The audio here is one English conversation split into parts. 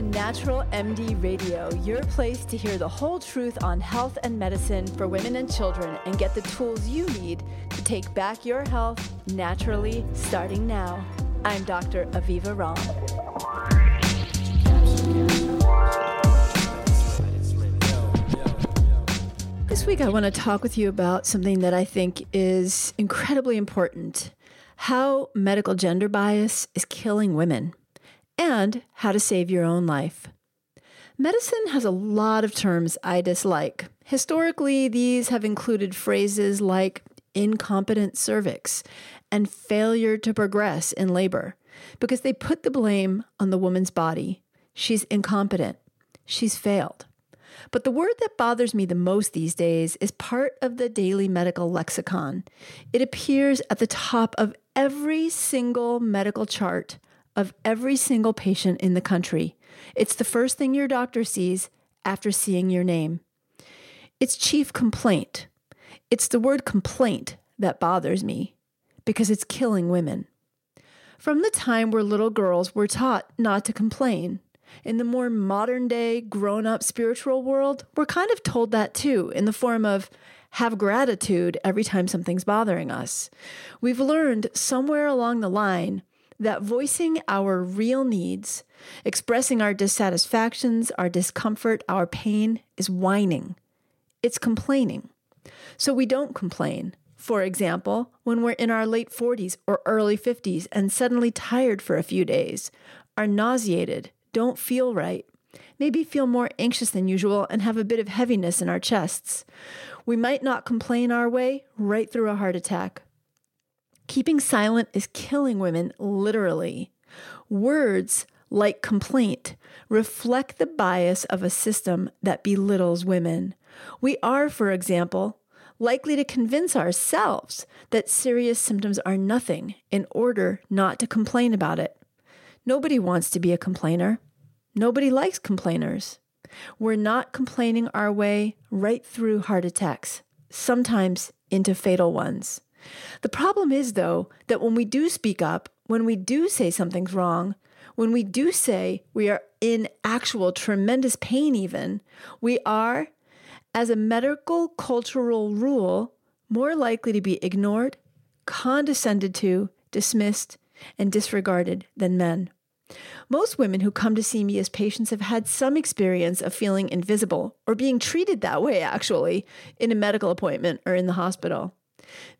to Natural MD Radio, your place to hear the whole truth on health and medicine for women and children and get the tools you need to take back your health naturally, starting now. I'm Dr. Aviva Romm. This week I want to talk with you about something that I think is incredibly important: how medical gender bias is killing women, and how to save your own life. Medicine has a lot of terms I dislike. Historically, these have included phrases like incompetent cervix and failure to progress in labor, because they put the blame on the woman's body. She's incompetent. She's failed. But the word that bothers me the most these days is part of the daily medical lexicon. It appears at the top of every single medical chart of every single patient in the country. It's the first thing your doctor sees after seeing your name. It's chief complaint. It's the word complaint that bothers me, because it's killing women. From the time we're little girls, we're taught not to complain. In the more modern day, grown-up spiritual world, we're kind of told that too, in the form of have gratitude every time something's bothering us. We've learned somewhere along the line that voicing our real needs, expressing our dissatisfactions, our discomfort, our pain is whining. It's complaining. So we don't complain. For example, when we're in our late 40s or early 50s and suddenly tired for a few days, are nauseated, don't feel right, maybe feel more anxious than usual and have a bit of heaviness in our chests. We might not complain our way right through a heart attack. Keeping silent is killing women, literally. Words like complaint reflect the bias of a system that belittles women. We are, for example, likely to convince ourselves that serious symptoms are nothing in order not to complain about it. Nobody wants to be a complainer. Nobody likes complainers. We're not complaining our way right through heart attacks, sometimes into fatal ones. The problem is, though, that when we do speak up, when we do say something's wrong, when we do say we are in actual tremendous pain even, we are, as a medical cultural rule, more likely to be ignored, condescended to, dismissed, and disregarded than men. Most women who come to see me as patients have had some experience of feeling invisible or being treated that way, actually, in a medical appointment or in the hospital.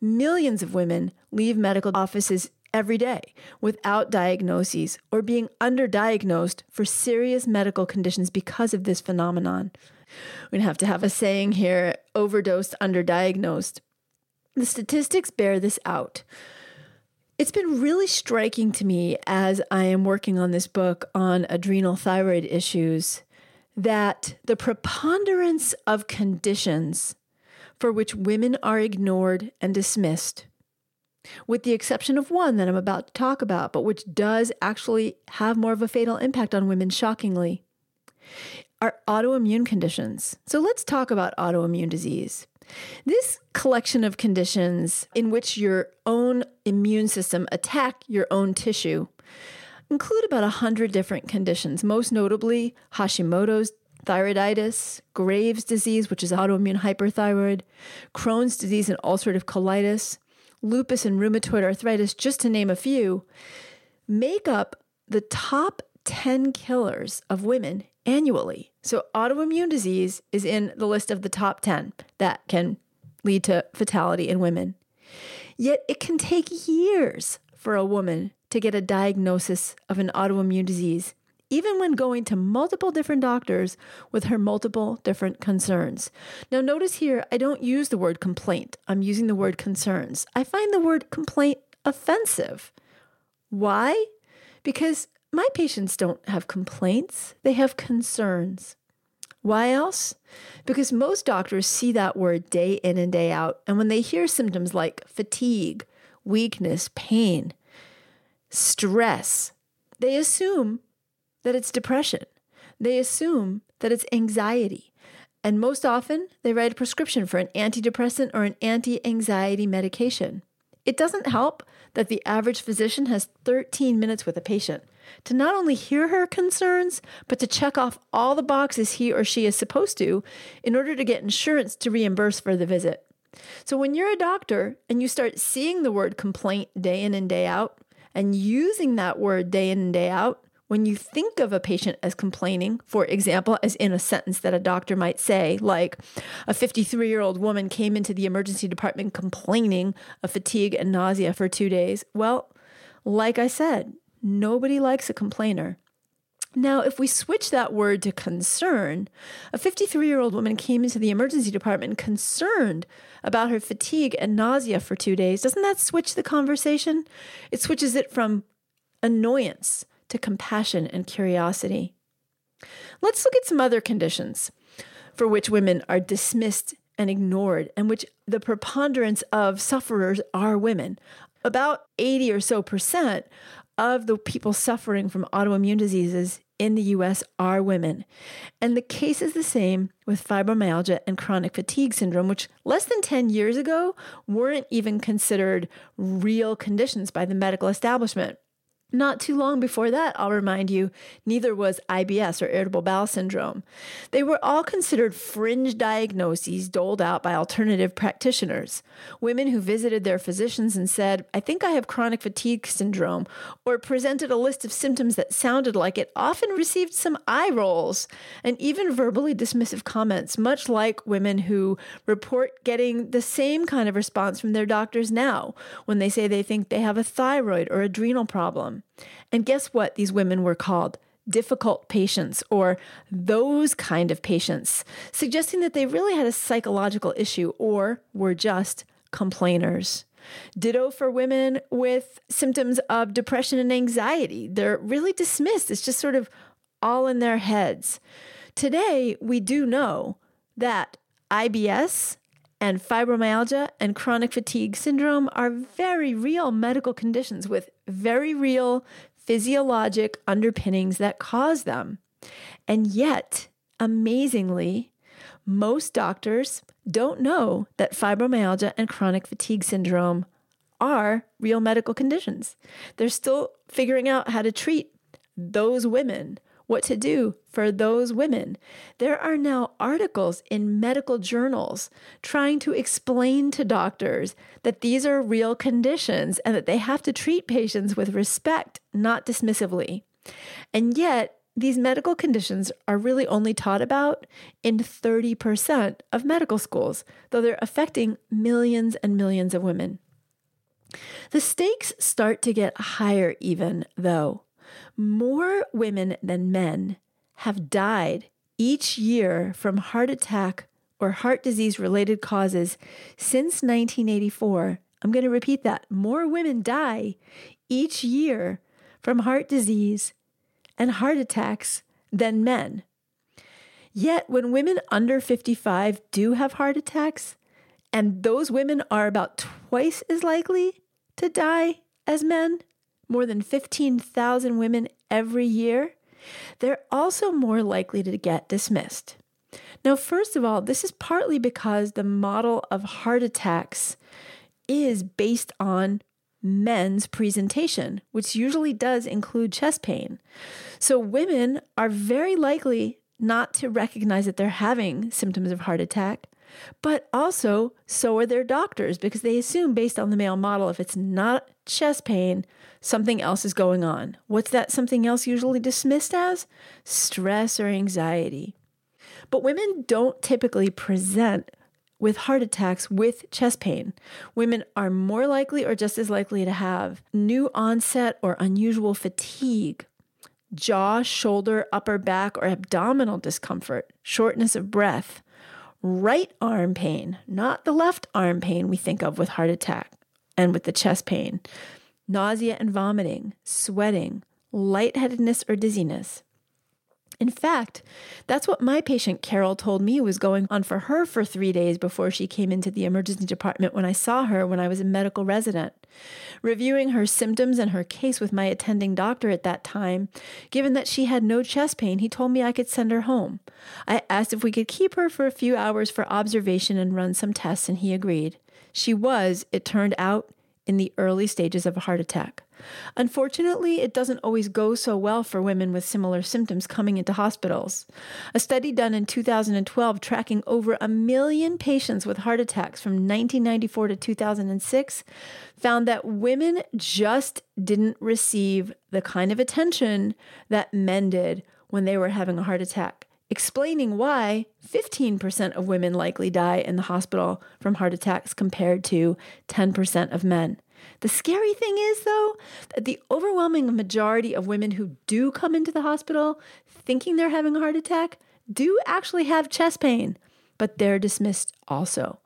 Millions of women leave medical offices every day without diagnoses or being underdiagnosed for serious medical conditions because of this phenomenon. We'd have to have a saying here: overdosed, underdiagnosed. The statistics bear this out. It's been really striking to me as I am working on this book on adrenal thyroid issues that the preponderance of conditions for which women are ignored and dismissed, with the exception of one that I'm about to talk about, but which does actually have more of a fatal impact on women, shockingly, are autoimmune conditions. So let's talk about autoimmune disease. This collection of conditions in which your own immune system attack your own tissue include about 100 different conditions, most notably Hashimoto's thyroiditis, Graves' disease, which is autoimmune hyperthyroid, Crohn's disease and ulcerative colitis, lupus and rheumatoid arthritis, just to name a few, make up the top 10 killers of women annually. So autoimmune disease is in the list of the top 10 that can lead to fatality in women. Yet it can take years for a woman to get a diagnosis of an autoimmune disease, even when going to multiple different doctors with her multiple different concerns. Now, notice here, I don't use the word complaint. I'm using the word concerns. I find the word complaint offensive. Why? Because my patients don't have complaints. They have concerns. Why else? Because most doctors see that word day in and day out. And when they hear symptoms like fatigue, weakness, pain, stress, they assume that it's depression. They assume that it's anxiety. And most often, they write a prescription for an antidepressant or an anti-anxiety medication. It doesn't help that the average physician has 13 minutes with a patient to not only hear her concerns, but to check off all the boxes he or she is supposed to in order to get insurance to reimburse for the visit. So when you're a doctor and you start seeing the word complaint day in and day out and using that word day in and day out, when you think of a patient as complaining, for example, as in a sentence that a doctor might say, like a 53-year-old woman came into the emergency department complaining of fatigue and nausea for 2 days. Well, like I said, nobody likes a complainer. Now, if we switch that word to concern, a 53-year-old woman came into the emergency department concerned about her fatigue and nausea for 2 days. Doesn't that switch the conversation? It switches it from annoyance to compassion and curiosity. Let's look at some other conditions for which women are dismissed and ignored, and which the preponderance of sufferers are women. About 80 or so percent of the people suffering from autoimmune diseases in the U.S. are women. And the case is the same with fibromyalgia and chronic fatigue syndrome, which less than 10 years ago weren't even considered real conditions by the medical establishment. Not too long before that, I'll remind you, neither was IBS, or irritable bowel syndrome. They were all considered fringe diagnoses doled out by alternative practitioners, women who visited their physicians and said, "I think I have chronic fatigue syndrome," or presented a list of symptoms that sounded like it, often received some eye rolls and even verbally dismissive comments, much like women who report getting the same kind of response from their doctors now when they say they think they have a thyroid or adrenal problem. And guess what? These women were called difficult patients, or those kind of patients, suggesting that they really had a psychological issue or were just complainers. Ditto for women with symptoms of depression and anxiety. They're really dismissed. It's just sort of all in their heads. Today, we do know that IBS and fibromyalgia and chronic fatigue syndrome are very real medical conditions with very real physiologic underpinnings that cause them. And yet, amazingly, most doctors don't know that fibromyalgia and chronic fatigue syndrome are real medical conditions. They're still figuring out how to treat those women, what to do for those women. There are now articles in medical journals trying to explain to doctors that these are real conditions and that they have to treat patients with respect, not dismissively. And yet, these medical conditions are really only taught about in 30% of medical schools, though they're affecting millions and millions of women. The stakes start to get higher even, though. More women than men have died each year from heart attack or heart disease-related causes since 1984. I'm going to repeat that. More women die each year from heart disease and heart attacks than men. Yet when women under 55 do have heart attacks, and those women are about twice as likely to die as men, more than 15,000 women every year, they're also more likely to get dismissed. Now, first of all, this is partly because the model of heart attacks is based on men's presentation, which usually does include chest pain. So women are very likely not to recognize that they're having symptoms of heart attack, but also so are their doctors, because they assume based on the male model, if it's not chest pain, something else is going on. What's that something else usually dismissed as? Stress or anxiety. But women don't typically present with heart attacks with chest pain. Women are more likely or just as likely to have new onset or unusual fatigue, jaw, shoulder, upper back, or abdominal discomfort, shortness of breath, right arm pain, not the left arm pain we think of with heart attack and with the chest pain, nausea and vomiting, sweating, lightheadedness or dizziness. In fact, that's what my patient Carol told me was going on for her for 3 days before she came into the emergency department when I saw her when I was a medical resident. Reviewing her symptoms and her case with my attending doctor at that time, given that she had no chest pain, he told me I could send her home. I asked if we could keep her for a few hours for observation and run some tests, and he agreed. She was, it turned out, in the early stages of a heart attack. Unfortunately, it doesn't always go so well for women with similar symptoms coming into hospitals. A study done in 2012 tracking over 1 million patients with heart attacks from 1994 to 2006 found that women just didn't receive the kind of attention that men did when they were having a heart attack, explaining why 15% of women likely die in the hospital from heart attacks compared to 10% of men. The scary thing is, though, that the overwhelming majority of women who do come into the hospital thinking they're having a heart attack do actually have chest pain, but they're dismissed also,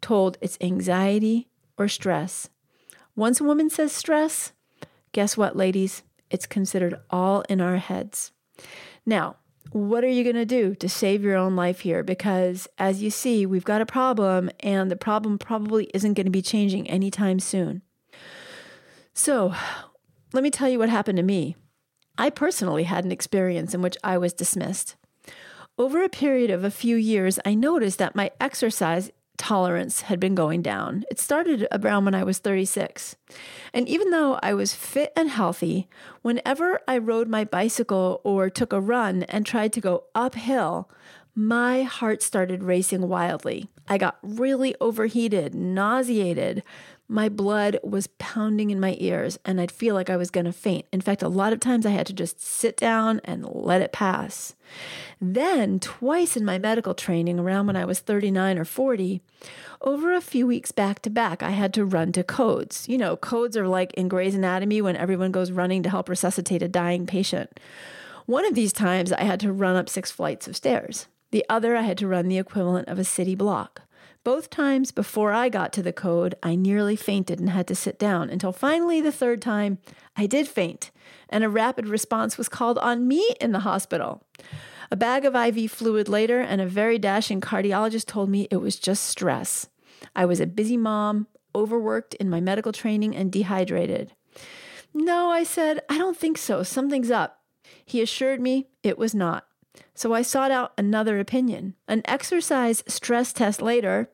told it's anxiety or stress. Once a woman says stress, guess what, ladies? It's considered all in our heads. Now, what are you going to do to save your own life here? Because as you see, we've got a problem, and the problem probably isn't going to be changing anytime soon. So let me tell you what happened to me. I personally had an experience in which I was dismissed. Over a period of a few years, I noticed that my exercise tolerance had been going down. It started around when I was 36. And even though I was fit and healthy, whenever I rode my bicycle or took a run and tried to go uphill, my heart started racing wildly. I got really overheated, nauseated. My blood was pounding in my ears, and I'd feel like I was going to faint. In fact, a lot of times I had to just sit down and let it pass. Then, twice in my medical training, around when I was 39 or 40, over a few weeks back to back, I had to run to codes. You know, codes are like in Grey's Anatomy when everyone goes running to help resuscitate a dying patient. One of these times, I had to run up 6 flights of stairs. The other, I had to run the equivalent of a city block. Both times before I got to the code, I nearly fainted and had to sit down until finally the third time I did faint, and a rapid response was called on me in the hospital. A bag of IV fluid later, and a very dashing cardiologist told me it was just stress. I was a busy mom, overworked in my medical training, and dehydrated. No, I said, I don't think so. Something's up. He assured me it was not. So I sought out another opinion. An exercise stress test later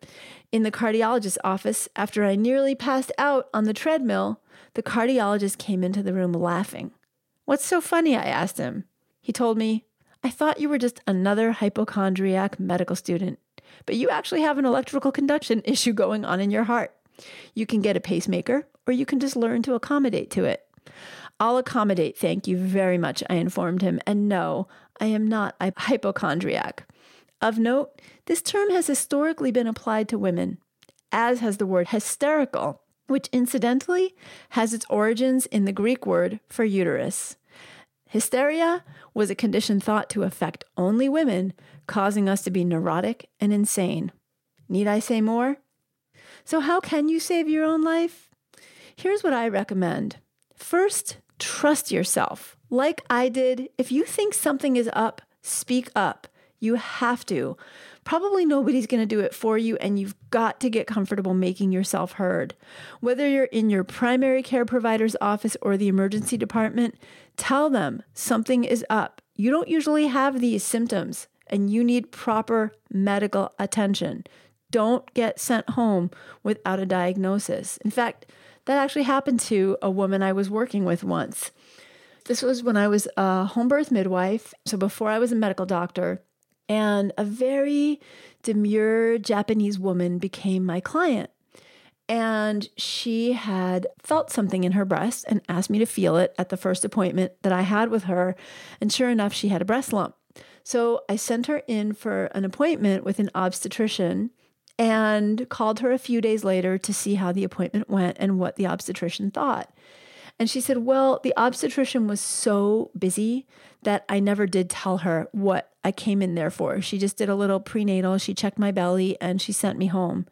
in the cardiologist's office, after I nearly passed out on the treadmill, the cardiologist came into the room laughing. "What's so funny?" I asked him. He told me, "I thought you were just another hypochondriac medical student, but you actually have an electrical conduction issue going on in your heart. You can get a pacemaker, or you can just learn to accommodate to it." "I'll accommodate, thank you very much," I informed him, and no, I am not a hypochondriac. Of note, this term has historically been applied to women, as has the word hysterical, which incidentally has its origins in the Greek word for uterus. Hysteria was a condition thought to affect only women, causing us to be neurotic and insane. Need I say more? So how can you save your own life? Here's what I recommend. First, trust yourself. Like I did, if you think something is up, speak up. You have to. Probably nobody's going to do it for you, and you've got to get comfortable making yourself heard. Whether you're in your primary care provider's office or the emergency department, tell them something is up. You don't usually have these symptoms, and you need proper medical attention. Don't get sent home without a diagnosis. In fact, that actually happened to a woman I was working with once. This was when I was a home birth midwife, so before I was a medical doctor, and a very demure Japanese woman became my client. And she had felt something in her breast and asked me to feel it at the first appointment that I had with her, and sure enough, she had a breast lump. So I sent her in for an appointment with an obstetrician, and called her a few days later to see how the appointment went and what the obstetrician thought. And she said, well, the obstetrician was so busy that I never did tell her what I came in there for. She just did a little prenatal. She checked my belly and she sent me home.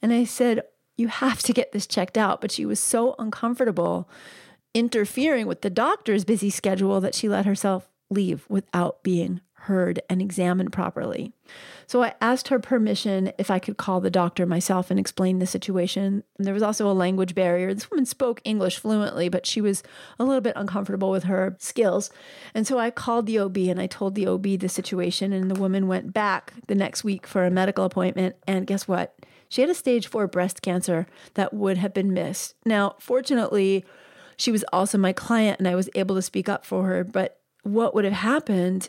And I said, you have to get this checked out. But she was so uncomfortable interfering with the doctor's busy schedule that she let herself leave without being heard and examined properly. So I asked her permission if I could call the doctor myself and explain the situation. And there was also a language barrier. This woman spoke English fluently, but she was a little bit uncomfortable with her skills. And so I called the OB and I told the OB the situation, and the woman went back the next week for a medical appointment. And guess what? She had a stage 4 breast cancer that would have been missed. Now, fortunately, she was also my client and I was able to speak up for her. But what would have happened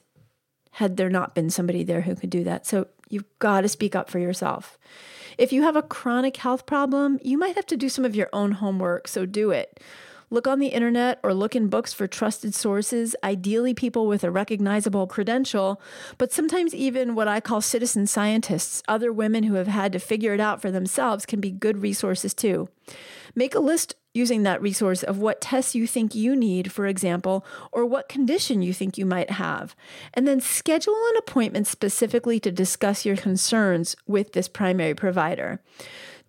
had there not been somebody there who could do that? So you've got to speak up for yourself. If you have a chronic health problem, you might have to do some of your own homework. So do it. Look on the internet or look in books for trusted sources, ideally people with a recognizable credential, but sometimes even what I call citizen scientists, other women who have had to figure it out for themselves, can be good resources too. Make a list using that resource of what tests you think you need, for example, or what condition you think you might have, and then schedule an appointment specifically to discuss your concerns with this primary provider.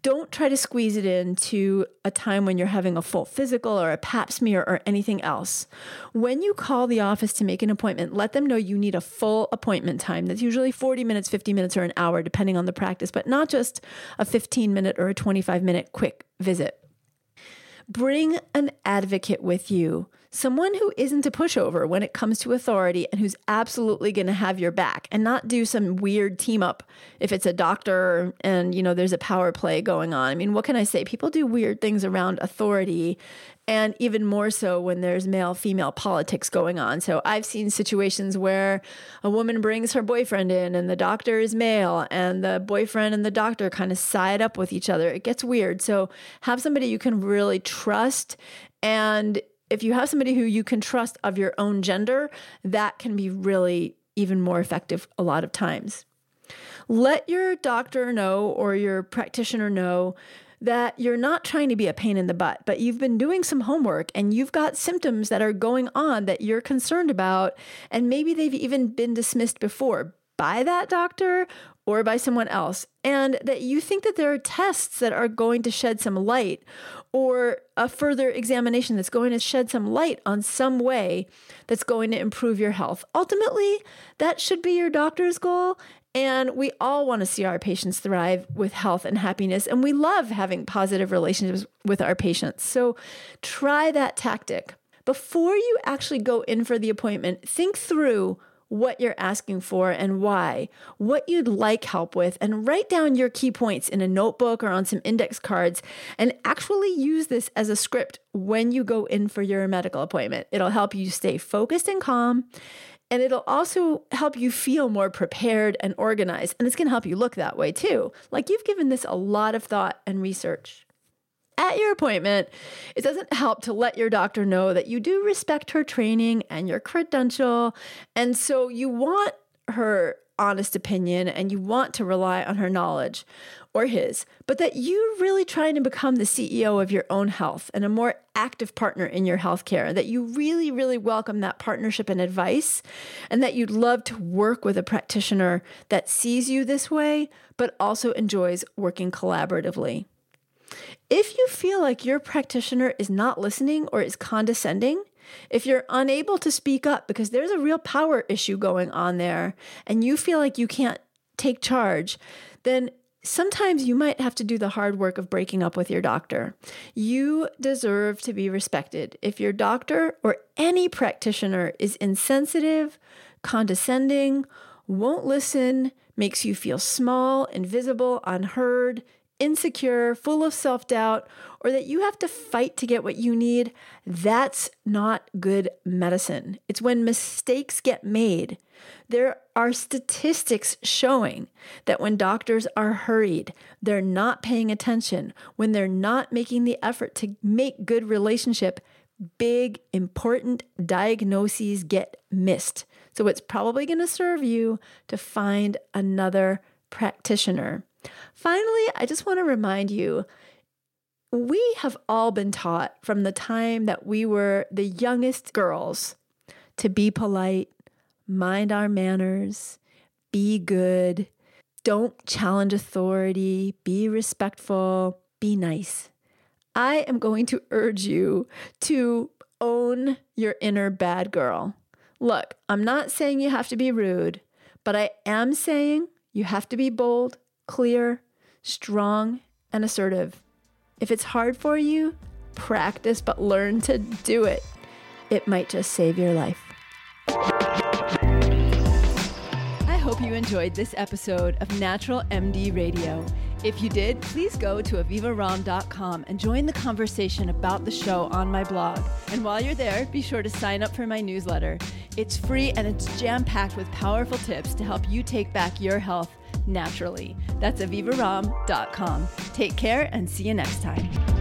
Don't try to squeeze it into a time when you're having a full physical or a pap smear or anything else. When you call the office to make an appointment, let them know you need a full appointment time. That's usually 40 minutes, 50 minutes, or an hour, depending on the practice, but not just a 15-minute or a 25-minute quick visit. Bring an advocate with you, someone who isn't a pushover when it comes to authority and who's absolutely going to have your back and not do some weird team up if it's a doctor and, you know, there's a power play going on. I mean, what can I say? People do weird things around authority, and even more so when there's male-female politics going on. So I've seen situations where a woman brings her boyfriend in and the doctor is male and the boyfriend and the doctor kind of side up with each other. It gets weird. So have somebody you can really trust. And if you have somebody who you can trust of your own gender, that can be really even more effective a lot of times. Let your doctor know or your practitioner know that you're not trying to be a pain in the butt, but you've been doing some homework and you've got symptoms that are going on that you're concerned about, and maybe they've even been dismissed before by that doctor or by someone else, and that you think that there are tests that are going to shed some light or a further examination that's going to shed some light on some way that's going to improve your health. Ultimately, that should be your doctor's goal. And we all want to see our patients thrive with health and happiness. And we love having positive relationships with our patients. So try that tactic. Before you actually go in for the appointment, think through what you're asking for and why, what you'd like help with, and write down your key points in a notebook or on some index cards, and actually use this as a script when you go in for your medical appointment. It'll help you stay focused and calm, and it'll also help you feel more prepared and organized, and it's going to help you look that way too. Like, you've given this a lot of thought and research. At your appointment, it doesn't help to let your doctor know that you do respect her training and your credential, and so you want her honest opinion and you want to rely on her knowledge or his, but that you're really trying to become the CEO of your own health and a more active partner in your healthcare, that you really, really welcome that partnership and advice, and that you'd love to work with a practitioner that sees you this way, but also enjoys working collaboratively. If you feel like your practitioner is not listening or is condescending, if you're unable to speak up because there's a real power issue going on there and you feel like you can't take charge, then sometimes you might have to do the hard work of breaking up with your doctor. You deserve to be respected. If your doctor or any practitioner is insensitive, condescending, won't listen, makes you feel small, invisible, unheard, insecure, full of self-doubt, or that you have to fight to get what you need, that's not good medicine. It's when mistakes get made. There are statistics showing that when doctors are hurried, they're not paying attention, when they're not making the effort to make good relationship, big, important diagnoses get missed. So it's probably going to serve you to find another practitioner. Finally, I just want to remind you, we have all been taught from the time that we were the youngest girls to be polite, mind our manners, be good, don't challenge authority, be respectful, be nice. I am going to urge you to own your inner bad girl. Look, I'm not saying you have to be rude, but I am saying you have to be bold, clear, strong, and assertive. If it's hard for you, practice, but learn to do it. It might just save your life. I hope you enjoyed this episode of Natural MD Radio. If you did, please go to avivaromm.com and join the conversation about the show on my blog. And while you're there, be sure to sign up for my newsletter. It's free and it's jam-packed with powerful tips to help you take back your health naturally. That's avivaromm.com. Take care and see you next time.